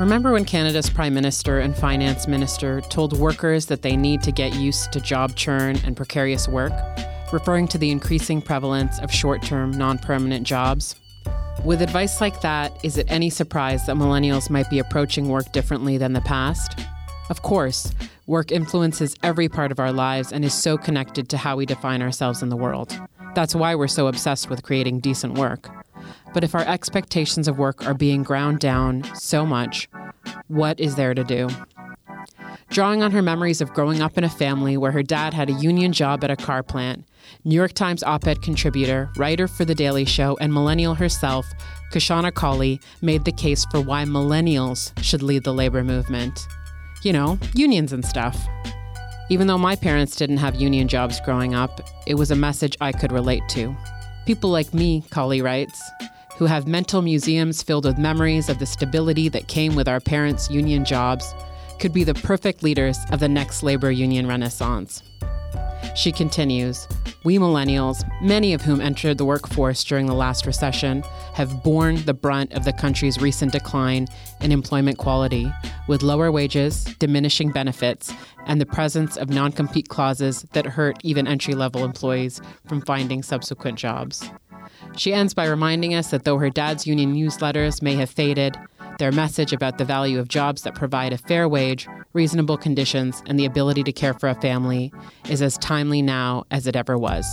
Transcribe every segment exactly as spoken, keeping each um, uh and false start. Remember when Canada's Prime Minister and Finance Minister told workers that they need to get used to job churn and precarious work, referring to the increasing prevalence of short-term, non-permanent jobs? With advice like that, is it any surprise that millennials might be approaching work differently than the past? Of course, work influences every part of our lives and is so connected to how we define ourselves in the world. That's why we're so obsessed with creating decent work. But if our expectations of work are being ground down so much, what is there to do? Drawing on her memories of growing up in a family where her dad had a union job at a car plant, New York Times op-ed contributor, writer for The Daily Show, and millennial herself, Kashana Cauley made the case for why millennials should lead the labor movement. You know, unions and stuff. Even though my parents didn't have union jobs growing up, it was a message I could relate to. People like me, Cauley writes, who have mental museums filled with memories of the stability that came with our parents' union jobs, could be the perfect leaders of the next labor union renaissance. She continues, we millennials, many of whom entered the workforce during the last recession, have borne the brunt of the country's recent decline in employment quality, with lower wages, diminishing benefits, and the presence of non-compete clauses that hurt even entry-level employees from finding subsequent jobs. She ends by reminding us that though her dad's union newsletters may have faded, their message about the value of jobs that provide a fair wage, reasonable conditions, and the ability to care for a family is as timely now as it ever was.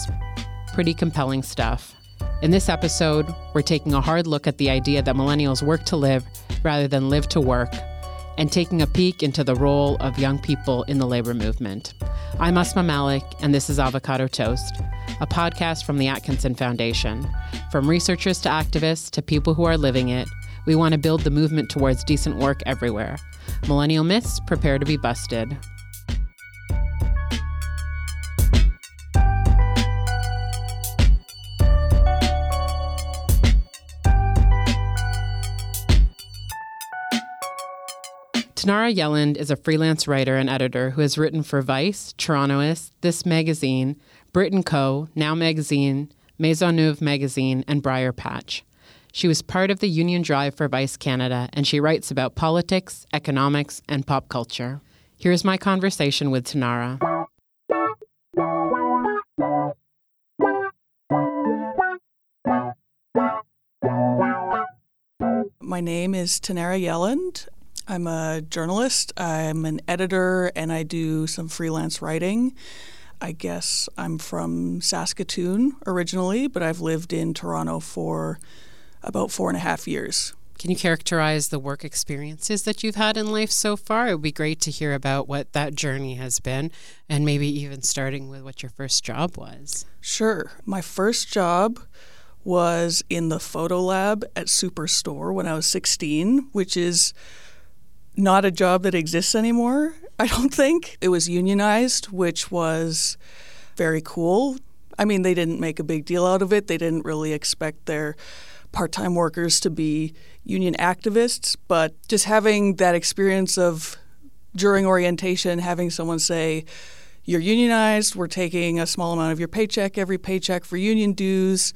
Pretty compelling stuff. In this episode, we're taking a hard look at the idea that millennials work to live rather than live to work, and taking a peek into the role of young people in the labor movement. I'm Asma Malik, and this is Avocado Toast, a podcast from the Atkinson Foundation. From researchers to activists to people who are living it, we want to build the movement towards decent work everywhere. Millennial myths, prepare to be busted. Tanara Yelland is a freelance writer and editor who has written for Vice, Torontoist, This Magazine, Britain Co., Now Magazine, Maisonneuve Magazine, and Briarpatch. She was part of the union drive for Vice Canada, and she writes about politics, economics, and pop culture. Here's my conversation with Tanara. My name is Tanara Yelland. I'm a journalist, I'm an editor, and I do some freelance writing. I guess I'm from Saskatoon originally, but I've lived in Toronto for about four and a half years. Can you characterize the work experiences that you've had in life so far? It would be great to hear about what that journey has been, and maybe even starting with what your first job was. Sure. My first job was in the photo lab at Superstore when I was sixteen, which is not a job that exists anymore, I don't think. It was unionized, which was very cool. I mean, they didn't make a big deal out of it. They didn't really expect their part-time workers to be union activists, but just having that experience of, during orientation, having someone say, you're unionized, we're taking a small amount of your paycheck, every paycheck for union dues,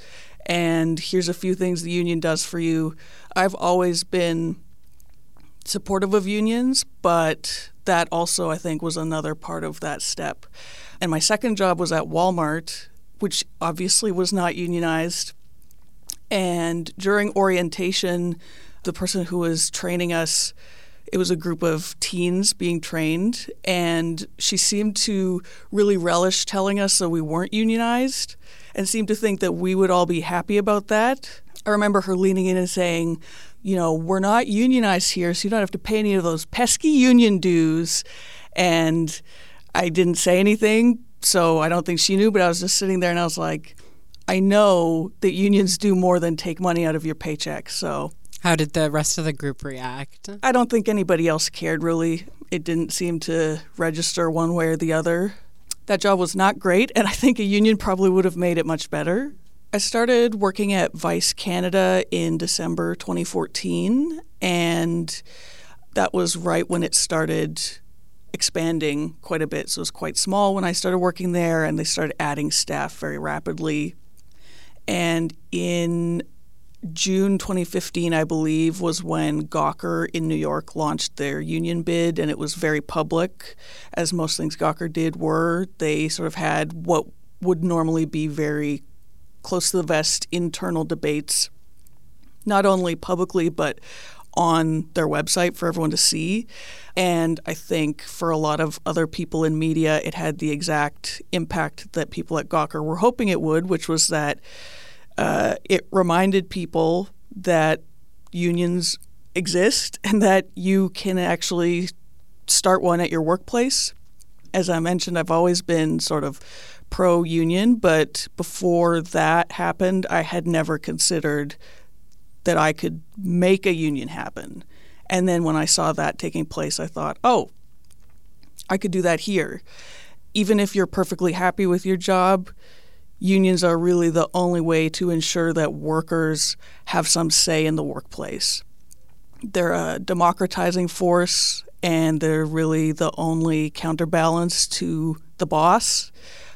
and here's a few things the union does for you. I've always been supportive of unions, but that also, I think, was another part of that step. And my second job was at Walmart, which obviously was not unionized. And during orientation, the person who was training us, it was a group of teens being trained, and she seemed to really relish telling us that we weren't unionized and seemed to think that we would all be happy about that. I remember her leaning in and saying, you know, we're not unionized here, so you don't have to pay any of those pesky union dues. And I didn't say anything, so I don't think she knew, but I was just sitting there and I was like, I know that unions do more than take money out of your paycheck, so. How did the rest of the group react? I don't think anybody else cared, really. It didn't seem to register one way or the other. That job was not great, and I think a union probably would have made it much better. I started working at Vice Canada in December twenty fourteen, and that was right when it started expanding quite a bit. So it was quite small when I started working there, and they started adding staff very rapidly. And in June twenty fifteen, I believe, was when Gawker in New York launched their union bid, and it was very public, as most things Gawker did were. They sort of had what would normally be very close to the vest internal debates, not only publicly but on their website for everyone to see. And I think for a lot of other people in media, it had the exact impact that people at Gawker were hoping it would, which was that uh, it reminded people that unions exist and that you can actually start one at your workplace. As I mentioned, I've always been sort of pro-union, but before that happened, I had never considered that I could make a union happen. And then when I saw that taking place, I thought, oh, I could do that here. Even if you're perfectly happy with your job, unions are really the only way to ensure that workers have some say in the workplace. They're a democratizing force, and they're really the only counterbalance to the boss.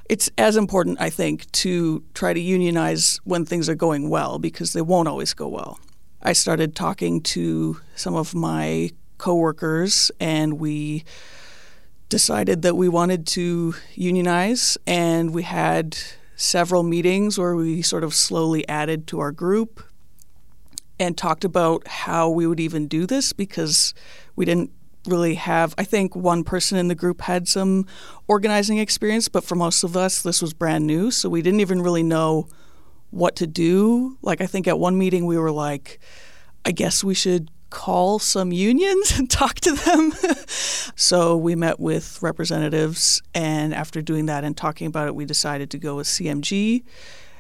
It's as important, I think, to try to unionize when things are going well, because they won't always go well. I started talking to some of my coworkers, and we decided that we wanted to unionize, and we had several meetings where we sort of slowly added to our group and talked about how we would even do this, because we didn't really have, I think one person in the group had some organizing experience, but for most of us, this was brand new. So we didn't even really know what to do. Like, I think at one meeting we were like, I guess we should call some unions and talk to them. So we met with representatives, and after doing that and talking about it, we decided to go with C M G.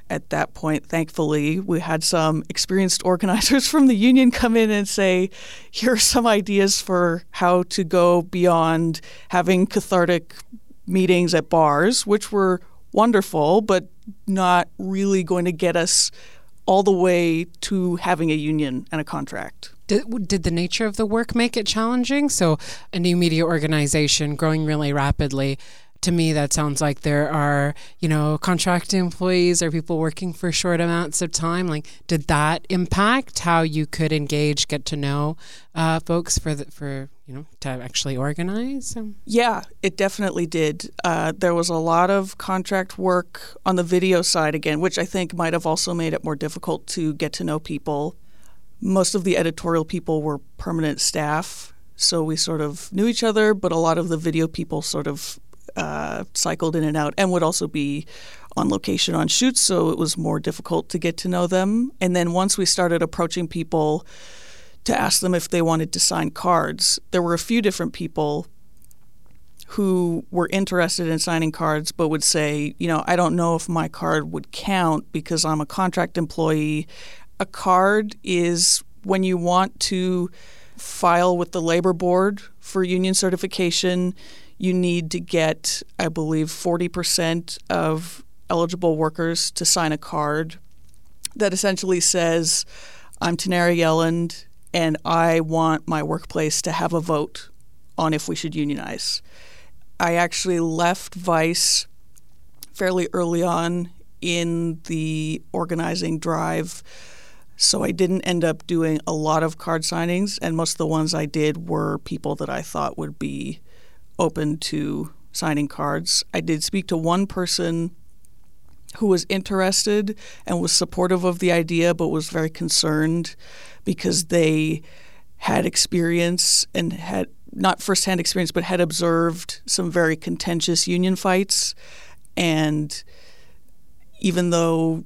At that point, thankfully, we had some experienced organizers from the union come in and say, here are some ideas for how to go beyond having cathartic meetings at bars, which were wonderful, but not really going to get us all the way to having a union and a contract. Did, did the nature of the work make it challenging? So a new media organization growing really rapidly. To me, that sounds like there are, you know, contract employees or people working for short amounts of time. Like, did that impact how you could engage, get to know uh, folks for, the, for you know, to actually organize? Yeah, it definitely did. Uh, there was a lot of contract work on the video side again, which I think might have also made it more difficult to get to know people. Most of the editorial people were permanent staff, so we sort of knew each other, but a lot of the video people sort of Uh, cycled in and out and would also be on location on shoots, so it was more difficult to get to know them. And then once we started approaching people to ask them if they wanted to sign cards, there were a few different people who were interested in signing cards but would say, you know, I don't know if my card would count because I'm a contract employee. A card is when you want to file with the labor board for union certification. You need to get, I believe, forty percent of eligible workers to sign a card that essentially says, I'm Tanara Yelland, and I want my workplace to have a vote on if we should unionize. I actually left Vice fairly early on in the organizing drive, so I didn't end up doing a lot of card signings, and most of the ones I did were people that I thought would be open to signing cards. I did speak to one person who was interested and was supportive of the idea, but was very concerned because they had experience and had not firsthand experience, but had observed some very contentious union fights. And even though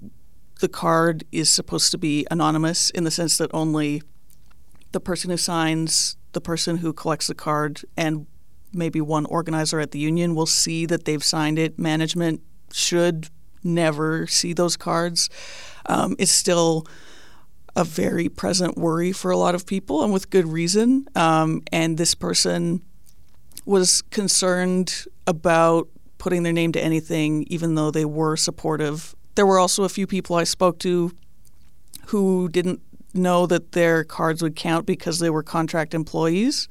the card is supposed to be anonymous in the sense that only the person who signs, the person who collects the card, and maybe one organizer at the union will see that they've signed it. Management should never see those cards. Um, it's still a very present worry for a lot of people, and with good reason. Um, and this person was concerned about putting their name to anything, even though they were supportive. There were also a few people I spoke to who didn't know that their cards would count because they were contract employees.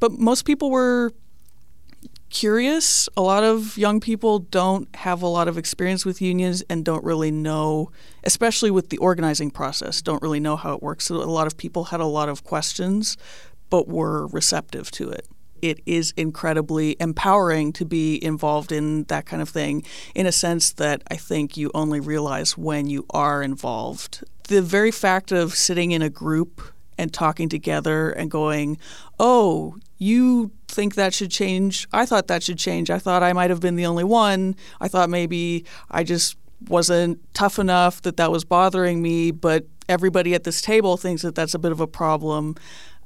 But most people were curious. A lot of young people don't have a lot of experience with unions and don't really know, especially with the organizing process, don't really know how it works. So a lot of people had a lot of questions, but were receptive to it. It is incredibly empowering to be involved in that kind of thing, in a sense that I think you only realize when you are involved. The very fact of sitting in a group and talking together and going, oh, you think that should change. I thought that should change. I thought I might have been the only one. I thought maybe I just wasn't tough enough that that was bothering me, but everybody at this table thinks that that's a bit of a problem.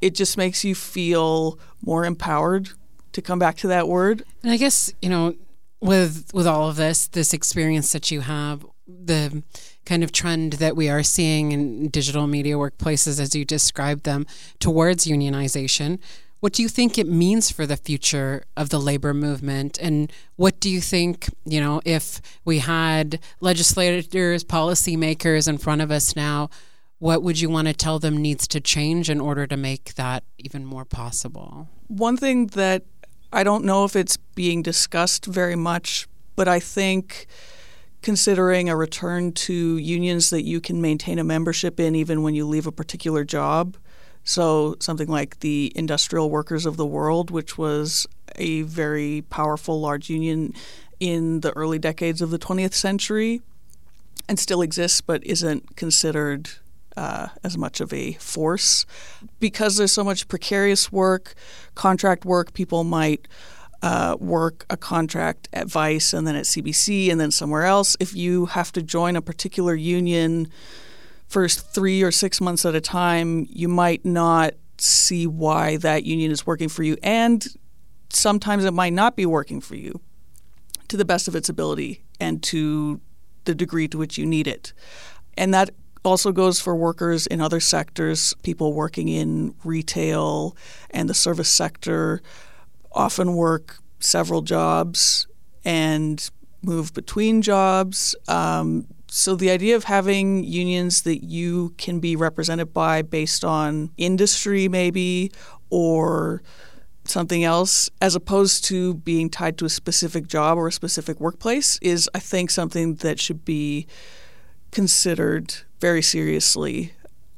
It just makes you feel more empowered, to come back to that word. And I guess, you know, with with all of this, this experience that you have, the kind of trend that we are seeing in digital media workplaces, as you described them, towards unionization, what do you think it means for the future of the labor movement? And what do you think, you know, if we had legislators, policymakers in front of us now, what would you want to tell them needs to change in order to make that even more possible? One thing that I don't know if it's being discussed very much, but I think considering a return to unions that you can maintain a membership in even when you leave a particular job. So something like the Industrial Workers of the World, which was a very powerful, large union in the early decades of the twentieth century and still exists but isn't considered uh, as much of a force. Because there's so much precarious work, contract work, people might uh, work a contract at Vice and then at C B C and then somewhere else. If you have to join a particular union for three or six months at a time, you might not see why that union is working for you. And sometimes it might not be working for you to the best of its ability and to the degree to which you need it. And that also goes for workers in other sectors. People working in retail and the service sector often work several jobs and move between jobs. Um, So the idea of having unions that you can be represented by based on industry maybe or something else, as opposed to being tied to a specific job or a specific workplace, is I think something that should be considered very seriously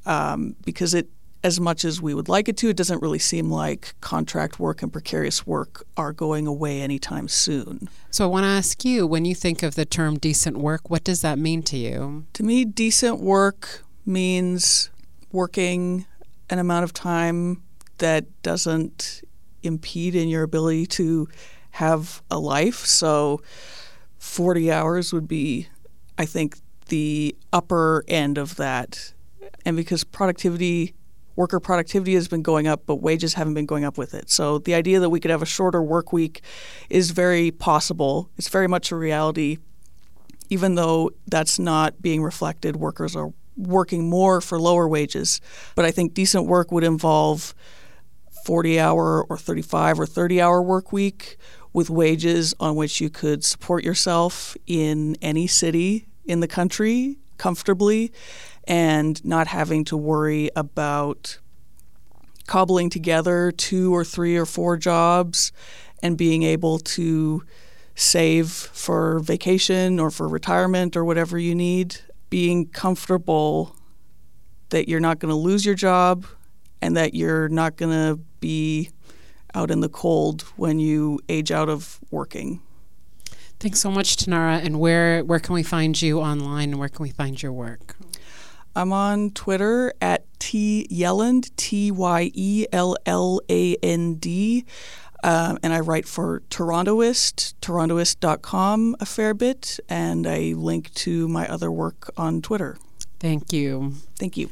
um, because it, as much as we would like it to, it doesn't really seem like contract work and precarious work are going away anytime soon. So I want to ask you, when you think of the term decent work, what does that mean to you? To me, decent work means working an amount of time that doesn't impede in your ability to have a life. So forty hours would be, I think, the upper end of that. And because productivity... worker productivity has been going up, but wages haven't been going up with it. So the idea that we could have a shorter work week is very possible. It's very much a reality. Even though that's not being reflected, workers are working more for lower wages. But I think decent work would involve forty-hour or thirty-five or thirty-hour work week with wages on which you could support yourself in any city in the country comfortably, and not having to worry about cobbling together two or three or four jobs and being able to save for vacation or for retirement or whatever you need. Being comfortable that you're not going to lose your job and that you're not going to be out in the cold when you age out of working. Thanks so much, Tanara. And where, where can we find you online and where can we find your work? I'm on Twitter at T Yelland, T Y E L L A N D, um, and I write for Torontoist, Torontoist dot com a fair bit, and I link to my other work on Twitter. Thank you. Thank you.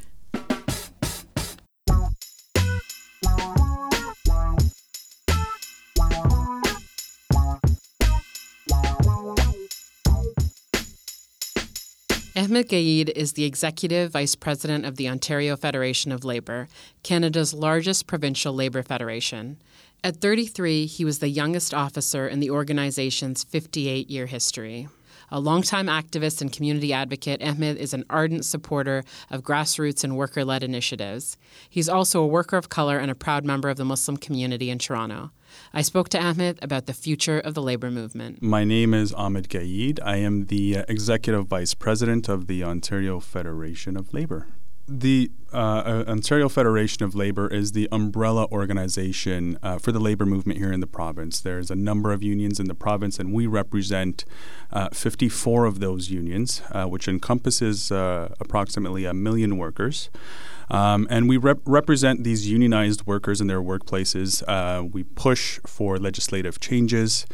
Ahmad Gaied is the Executive Vice President of the Ontario Federation of Labour, Canada's largest provincial labour federation. At thirty-three, he was the youngest officer in the organization's fifty-eight-year history. A longtime activist and community advocate, Ahmed is an ardent supporter of grassroots and worker-led initiatives. He's also a worker of color and a proud member of the Muslim community in Toronto. I spoke to Ahmed about the future of the labor movement. My name is Ahmad Gaied. I am the Executive Vice President of the Ontario Federation of Labour. The uh, Ontario Federation of Labour is the umbrella organization uh, for the labor movement here in the province. There's a number of unions in the province, and we represent uh, fifty-four of those unions, uh, which encompasses uh, approximately a million workers. Um, and we rep- represent these unionized workers in their workplaces. Uh, we push for legislative changes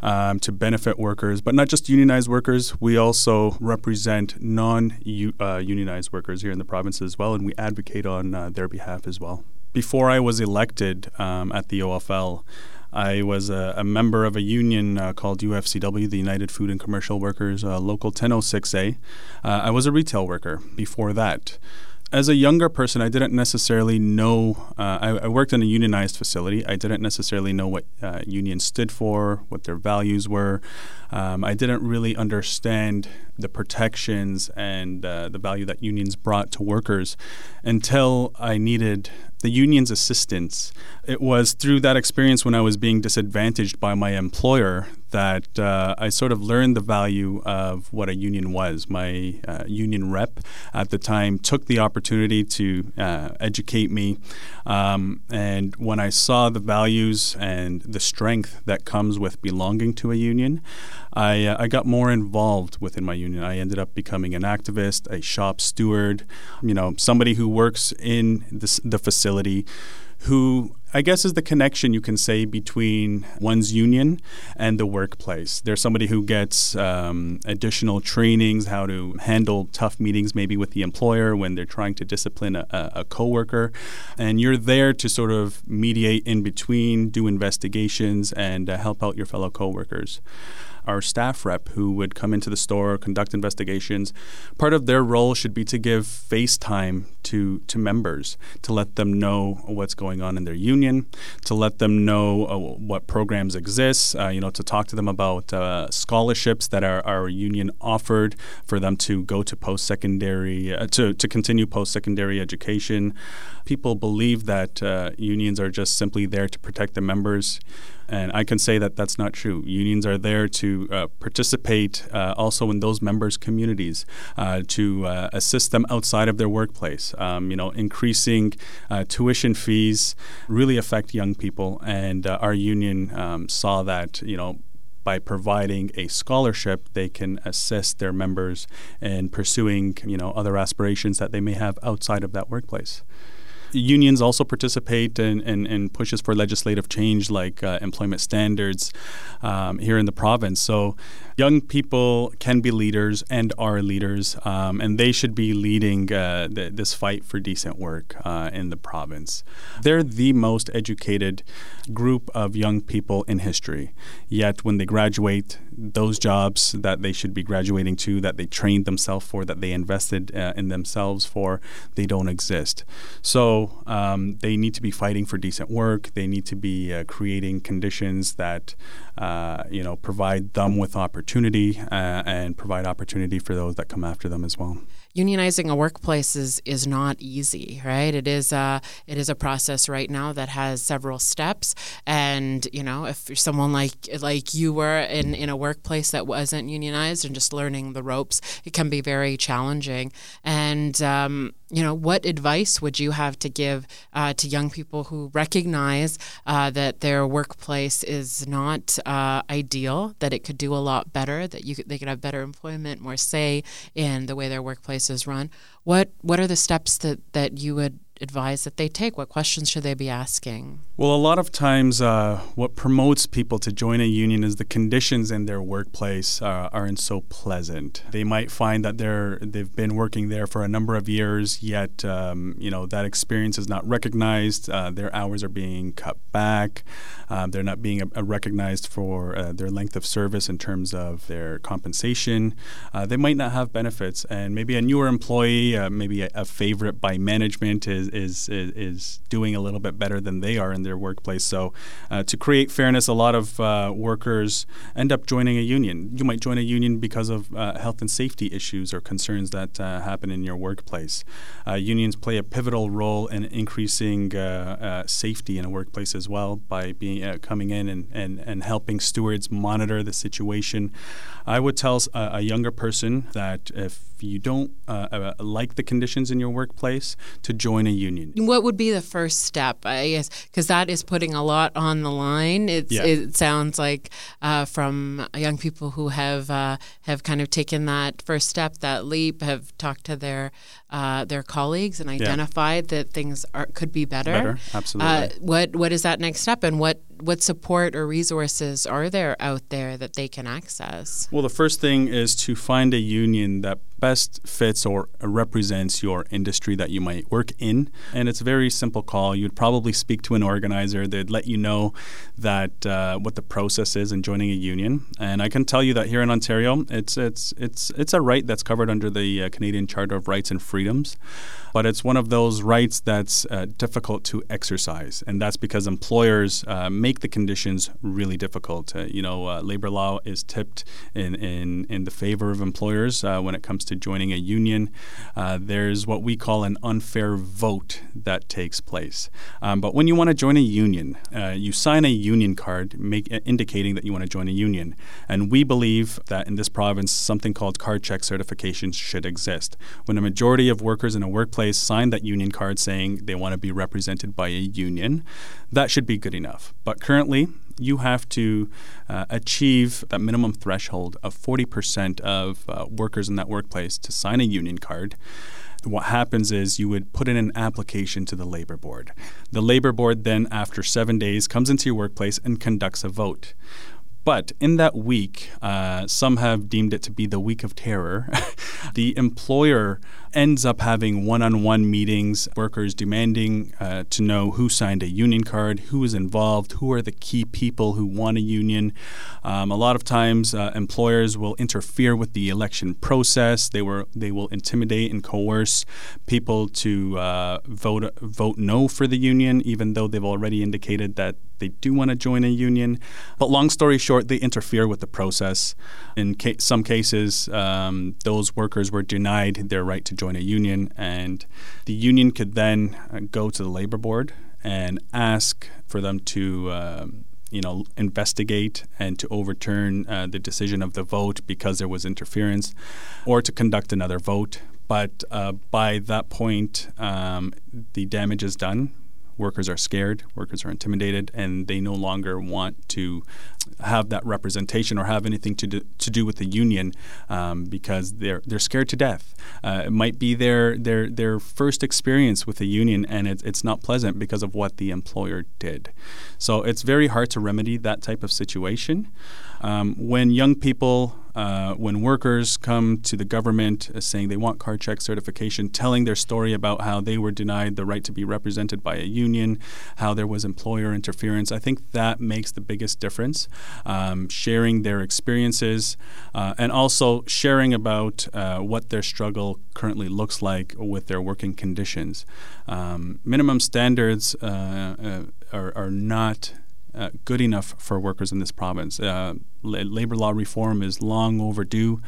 um, to benefit workers, but not just unionized workers. We also represent non-unionized uh, workers here in the province as well, and we advocate on uh, their behalf as well. Before I was elected um, at the O F L, I was a, a member of a union uh, called U F C W, the United Food and Commercial Workers, uh, Local ten oh six A. Uh, I was a retail worker before that. As a younger person, I didn't necessarily know, uh, I, I worked in a unionized facility. I didn't necessarily know what uh, unions stood for, what their values were. Um, I didn't really understand the protections and uh, the value that unions brought to workers until I needed the union's assistance. It was through that experience when I was being disadvantaged by my employer that uh, I sort of learned the value of what a union was. My uh, union rep at the time took the opportunity to uh, educate me. Um, and when I saw the values and the strength that comes with belonging to a union, I, uh, I got more involved within my union. I ended up becoming an activist, a shop steward, you know, somebody who works in this, the facility, who I guess is the connection, you can say, between one's union and the workplace. There's somebody who gets um, additional trainings, how to handle tough meetings maybe with the employer when they're trying to discipline a, a coworker. And you're there to sort of mediate in between, do investigations, and uh, help out your fellow coworkers. Our staff rep who would come into the store, conduct investigations, part of their role should be to give face time to, to members, to let them know what's going on in their union, to let them know uh, what programs exist, uh, you know, to talk to them about uh, scholarships that our, our union offered for them to go to post-secondary, uh, to, to continue post-secondary education. People believe that uh, unions are just simply there to protect the members. And I can say that that's not true. Unions are there to uh, participate uh, also in those members' communities, uh, to uh, assist them outside of their workplace. Um, you know, increasing uh, tuition fees really affect young people, and uh, our union um, saw that, you know, by providing a scholarship, they can assist their members in pursuing, you know, other aspirations that they may have outside of that workplace. Unions also participate in, in, in pushes for legislative change like uh, employment standards um, here in the province. So young people can be leaders and are leaders, um, and they should be leading uh, th- this fight for decent work uh, in the province. They're the most educated group of young people in history. Yet when they graduate, those jobs that they should be graduating to, that they trained themselves for, that they invested uh, in themselves for, they don't exist. So Um, they need to be fighting for decent work. They need to be uh, creating conditions that, uh, you know, provide them with opportunity uh, and provide opportunity for those that come after them as well. Unionizing a workplace is, is not easy, right? It is a, it is a process right now that has several steps. And, you know, if someone like like you were in, in a workplace that wasn't unionized and just learning the ropes, it can be very challenging. And, um, you know, what advice would you have to give uh, to young people who recognize uh, that their workplace is not uh, ideal, that it could do a lot better, that you could, they could have better employment, more say in the way their workplace is run? What what are the steps that, that you would advise that they take? What questions should they be asking? Well, a lot of times uh, what promotes people to join a union is the conditions in their workplace uh, aren't so pleasant. They might find that they're, they've been working there for a number of years, yet um, you know, that experience is not recognized. Uh, their hours are being cut back. Uh, they're not being uh, recognized for uh, their length of service in terms of their compensation. Uh, they might not have benefits, and maybe a newer employee, uh, maybe a, a favorite by management is is is is doing a little bit better than they are in their workplace. So uh, to create fairness, a lot of uh, workers end up joining a union. You might join a union because of uh, health and safety issues or concerns that uh, happen in your workplace. Uh, unions play a pivotal role in increasing uh, uh, safety in a workplace as well by being uh, coming in and, and, and helping stewards monitor the situation. I would tell a, a younger person that if you don't uh, uh, like the conditions in your workplace, to join a union. What would be the first step, I guess, because that is putting a lot on the line. It's, yeah. It sounds like uh, from young people who have uh, have kind of taken that first step, that leap, have talked to their uh, their colleagues and identified yeah. that things are, could be better. Better, absolutely. Uh, what what is that next step, and what what support or resources are there out there that they can access? Well, the first thing is to find a union that best fits or represents your industry that you might work in. And it's a very simple call. You'd probably speak to an organizer. They'd let you know that uh, what the process is in joining a union. And I can tell you that here in Ontario, it's it's it's it's a right that's covered under the uh, Canadian Charter of Rights and Freedoms. But it's one of those rights that's uh, difficult to exercise. And that's because employers uh, make the conditions really difficult. Uh, you know, uh, labor law is tipped in, in, in the favor of employers uh, when it comes to to joining a union. Uh, there's what we call an unfair vote that takes place. Um, but when you want to join a union, uh, you sign a union card make, uh, indicating that you want to join a union. And we believe that in this province, something called card check certifications should exist. When a majority of workers in a workplace sign that union card saying they want to be represented by a union, that should be good enough. But currently, you have to uh, achieve that minimum threshold of forty percent of uh, workers in that workplace to sign a union card. What happens is you would put in an application to the Labor Board. The Labor Board then, after seven days, comes into your workplace and conducts a vote. But in that week, uh, some have deemed it to be the week of terror. The employer ends up having one-on-one meetings, workers demanding uh, to know who signed a union card, who is involved, who are the key people who want a union. Um, a lot of times, uh, employers will interfere with the election process. They were they will intimidate and coerce people to uh, vote vote no for the union, even though they've already indicated that they do want to join a union. But long story short, they interfere with the process. In ca- some cases, um, those workers were denied their right to join a union, and the union could then uh, go to the Labor Board and ask for them to uh, you know, investigate and to overturn uh, the decision of the vote because there was interference, or to conduct another vote. But uh, by that point, um, the damage is done. Workers are scared, workers are intimidated, and they no longer want to have that representation or have anything to do, to do with the union um, because they're they're scared to death. Uh, it might be their their their first experience with a union, and it, it's not pleasant because of what the employer did. So it's very hard to remedy that type of situation. Um, when young people Uh, when workers come to the government uh, saying they want card check certification, telling their story about how they were denied the right to be represented by a union, how there was employer interference, I think that makes the biggest difference. Um, sharing their experiences uh, and also sharing about uh, what their struggle currently looks like with their working conditions. Um, minimum standards uh, uh, are, are not Uh, good enough for workers in this province. Uh, la- labor law reform is long overdue.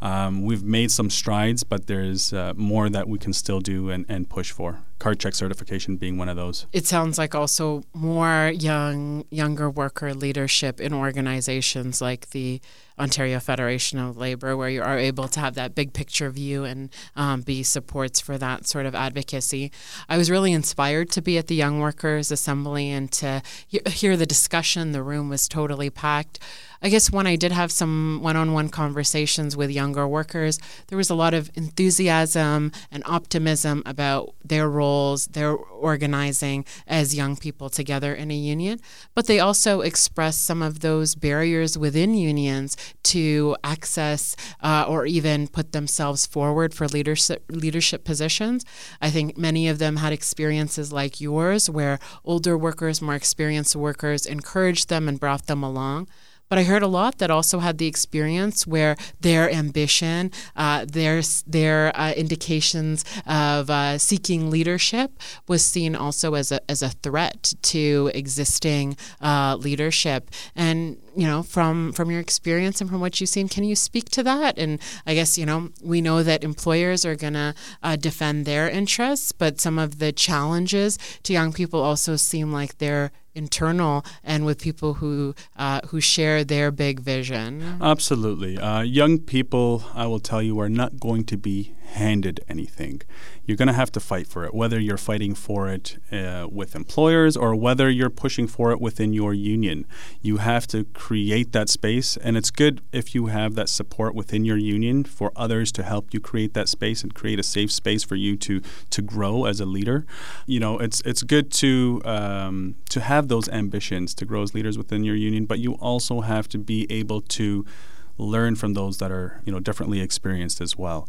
Um, we've made some strides, but there's uh, more that we can still do and, and push for. Card check certification being one of those. It sounds like also more young, younger worker leadership in organizations like the Ontario Federation of Labour, where you are able to have that big picture view and um, be supports for that sort of advocacy. I was really inspired to be at the Young Workers Assembly and to hear the discussion. The room was totally packed. I guess when I did have some one-on-one conversations with younger workers, there was a lot of enthusiasm and optimism about their roles, their organizing as young people together in a union. But they also expressed some of those barriers within unions to access uh, or even put themselves forward for leadership, leadership positions. I think many of them had experiences like yours where older workers, more experienced workers encouraged them and brought them along. But I heard a lot that also had the experience where their ambition, uh, their their uh, indications of uh, seeking leadership was seen also as a as a threat to existing uh, leadership. And you know, from from your experience and from what you've seen, can you speak to that? And I guess you know we know that employers are going to uh, defend their interests, but some of the challenges to young people also seem like they're internal and with people who uh, who share their big vision. Absolutely. Uh, young people, I will tell you, are not going to be handed anything. You're going to have to fight for it, whether you're fighting for it uh, with employers or whether you're pushing for it within your union. You have to create that space, and it's good if you have that support within your union for others to help you create that space and create a safe space for you to to grow as a leader. You know, it's it's good to um, to have those ambitions to grow as leaders within your union, but you also have to be able to learn from those that are, you know, differently experienced as well.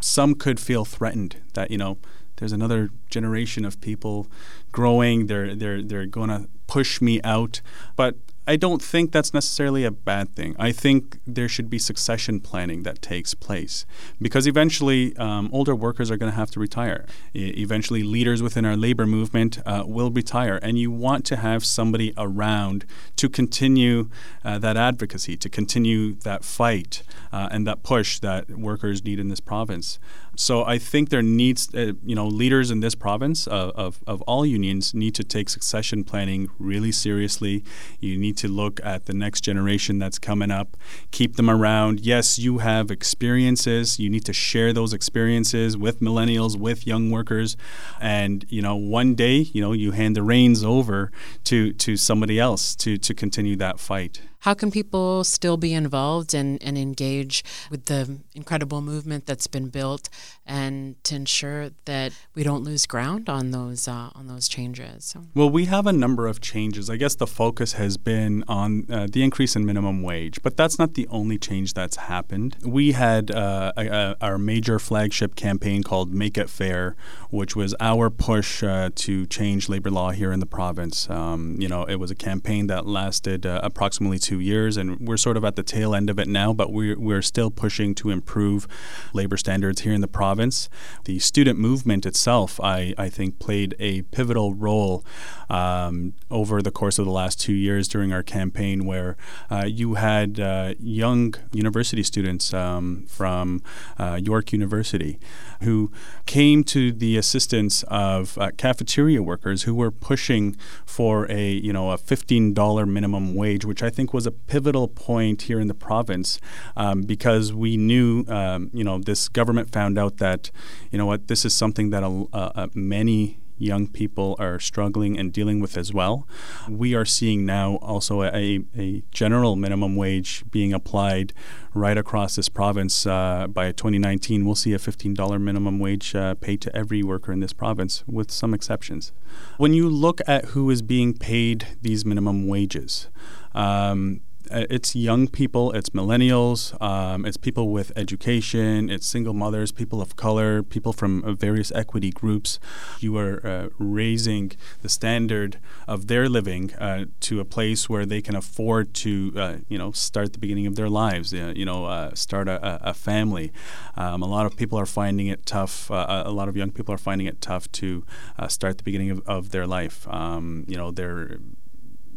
Some could feel threatened that, you know, there's another generation of people growing, they're they're they're going to push me out. But I don't think that's necessarily a bad thing. I think there should be succession planning that takes place because eventually um, older workers are going to have to retire. E- eventually leaders within our labor movement uh, will retire, and you want to have somebody around to continue uh, that advocacy, to continue that fight uh, and that push that workers need in this province. So I think there needs, uh, you know, leaders in this province uh, of, of all unions need to take succession planning really seriously. You need to look at the next generation that's coming up, keep them around. Yes, you have experiences. You need to share those experiences with millennials, with young workers. And, you know, one day, you know, you hand the reins over to, to somebody else to, to continue that fight. How can people still be involved and, and engage with the incredible movement that's been built and to ensure that we don't lose ground on those uh, on those changes? Well, we have a number of changes. I guess the focus has been on uh, the increase in minimum wage, but that's not the only change that's happened. We had uh, a, a, our major flagship campaign called Make It Fair, which was our push uh, to change labor law here in the province. Um, you know, it was a campaign that lasted uh, approximately two two years, and we're sort of at the tail end of it now, but we're, we're still pushing to improve labor standards here in the province. The student movement itself, I, I think, played a pivotal role um, over the course of the last two years during our campaign, where uh, you had uh, young university students um, from uh, York University who came to the assistance of uh, cafeteria workers who were pushing for a, you know, a fifteen dollars minimum wage, which I think was was a pivotal point here in the province um, because we knew, um, you know, this government found out that, you know what, this is something that a, a, a many young people are struggling and dealing with as well. We are seeing now also a, a general minimum wage being applied right across this province. Uh, by twenty nineteen, we'll see a fifteen dollars minimum wage uh, paid to every worker in this province, with some exceptions. When you look at who is being paid these minimum wages, um, it's young people, it's millennials, um, it's people with education, it's single mothers, people of color, people from uh, various equity groups. You are uh, raising the standard of their living uh, to a place where they can afford to, uh, you know, start the beginning of their lives, uh, you know, uh, start a, a family. Um, a lot of people are finding it tough. Uh, a lot of young people are finding it tough to uh, start the beginning of, of their life. Um, you know, they're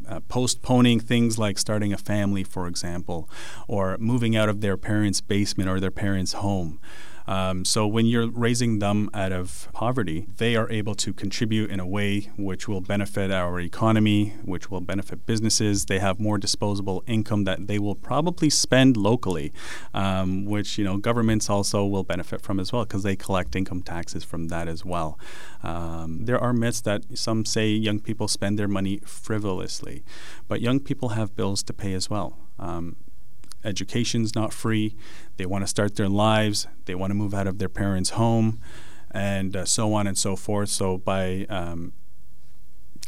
Uh, postponing things like starting a family, for example, or moving out of their parents' basement or their parents' home. Um, so when you're raising them out of poverty, they are able to contribute in a way which will benefit our economy, which will benefit businesses. They have more disposable income that they will probably spend locally, um, which, you know, governments also will benefit from as well because they collect income taxes from that as well. Um, there are myths that some say young people spend their money frivolously, but young people have bills to pay as well. Um, Education's not free. They want to start their lives. They want to move out of their parents' home, and uh, so on and so forth. So by um,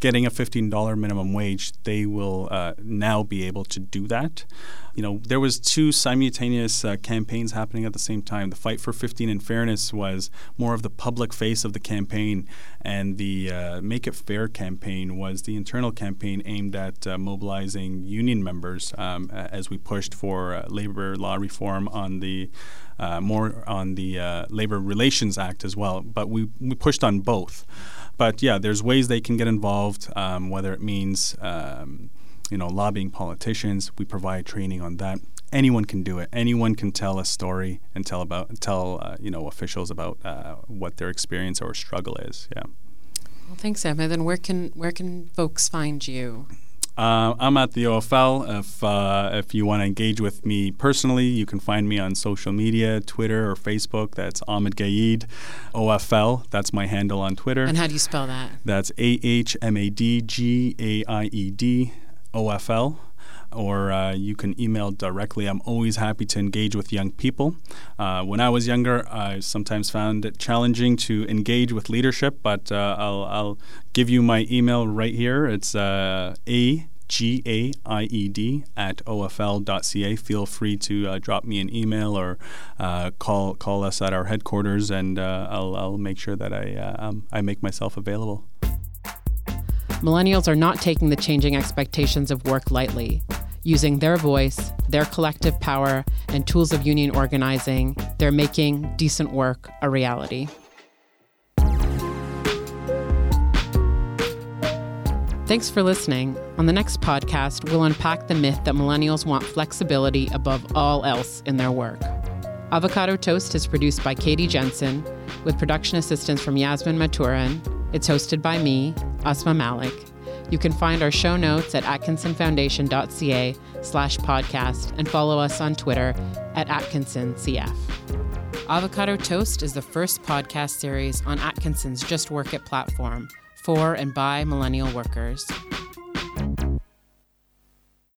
getting a fifteen dollars minimum wage, they will uh, now be able to do that. You know, there was two simultaneous uh, campaigns happening at the same time. The Fight for fifteen and Fairness was more of the public face of the campaign, and the uh, Make It Fair campaign was the internal campaign aimed at uh, mobilizing union members um, as we pushed for uh, labor law reform on the uh, more on the uh, Labor Relations Act as well. But we we pushed on both. But yeah, there's ways they can get involved, um, whether it means um, you know, lobbying politicians. We provide training on that. Anyone can do it. Anyone can tell a story and tell about tell uh, you know, officials about uh, what their experience or struggle is. Yeah. Well, thanks, Ahmed. And where can where can folks find you? Uh, I'm at the O F L. If uh, if you want to engage with me personally, you can find me on social media, Twitter or Facebook. That's Ahmad Gaied, O F L. That's my handle on Twitter. And how do you spell that? That's A H M A D G A I E D, O F L. Or uh, you can email directly. I'm always happy to engage with young people. Uh, when I was younger, I sometimes found it challenging to engage with leadership, but uh, I'll, I'll give you my email right here. It's uh, A G A I E D at O F L dot C A. Feel free to uh, drop me an email or uh, call call us at our headquarters, and uh, I'll, I'll make sure that I uh, um, I make myself available. Millennials are not taking the changing expectations of work lightly. Using their voice, their collective power, and tools of union organizing, they're making decent work a reality. Thanks for listening. On the next podcast, we'll unpack the myth that millennials want flexibility above all else in their work. Avocado Toast is produced by Katie Jensen, with production assistance from Yasmin Maturin. It's hosted by me, Asma Malik. You can find our show notes at atkinson foundation dot c a slash podcast and follow us on Twitter at atkinson c f. Avocado Toast is the first podcast series on Atkinson's Just Work It platform for and by millennial workers.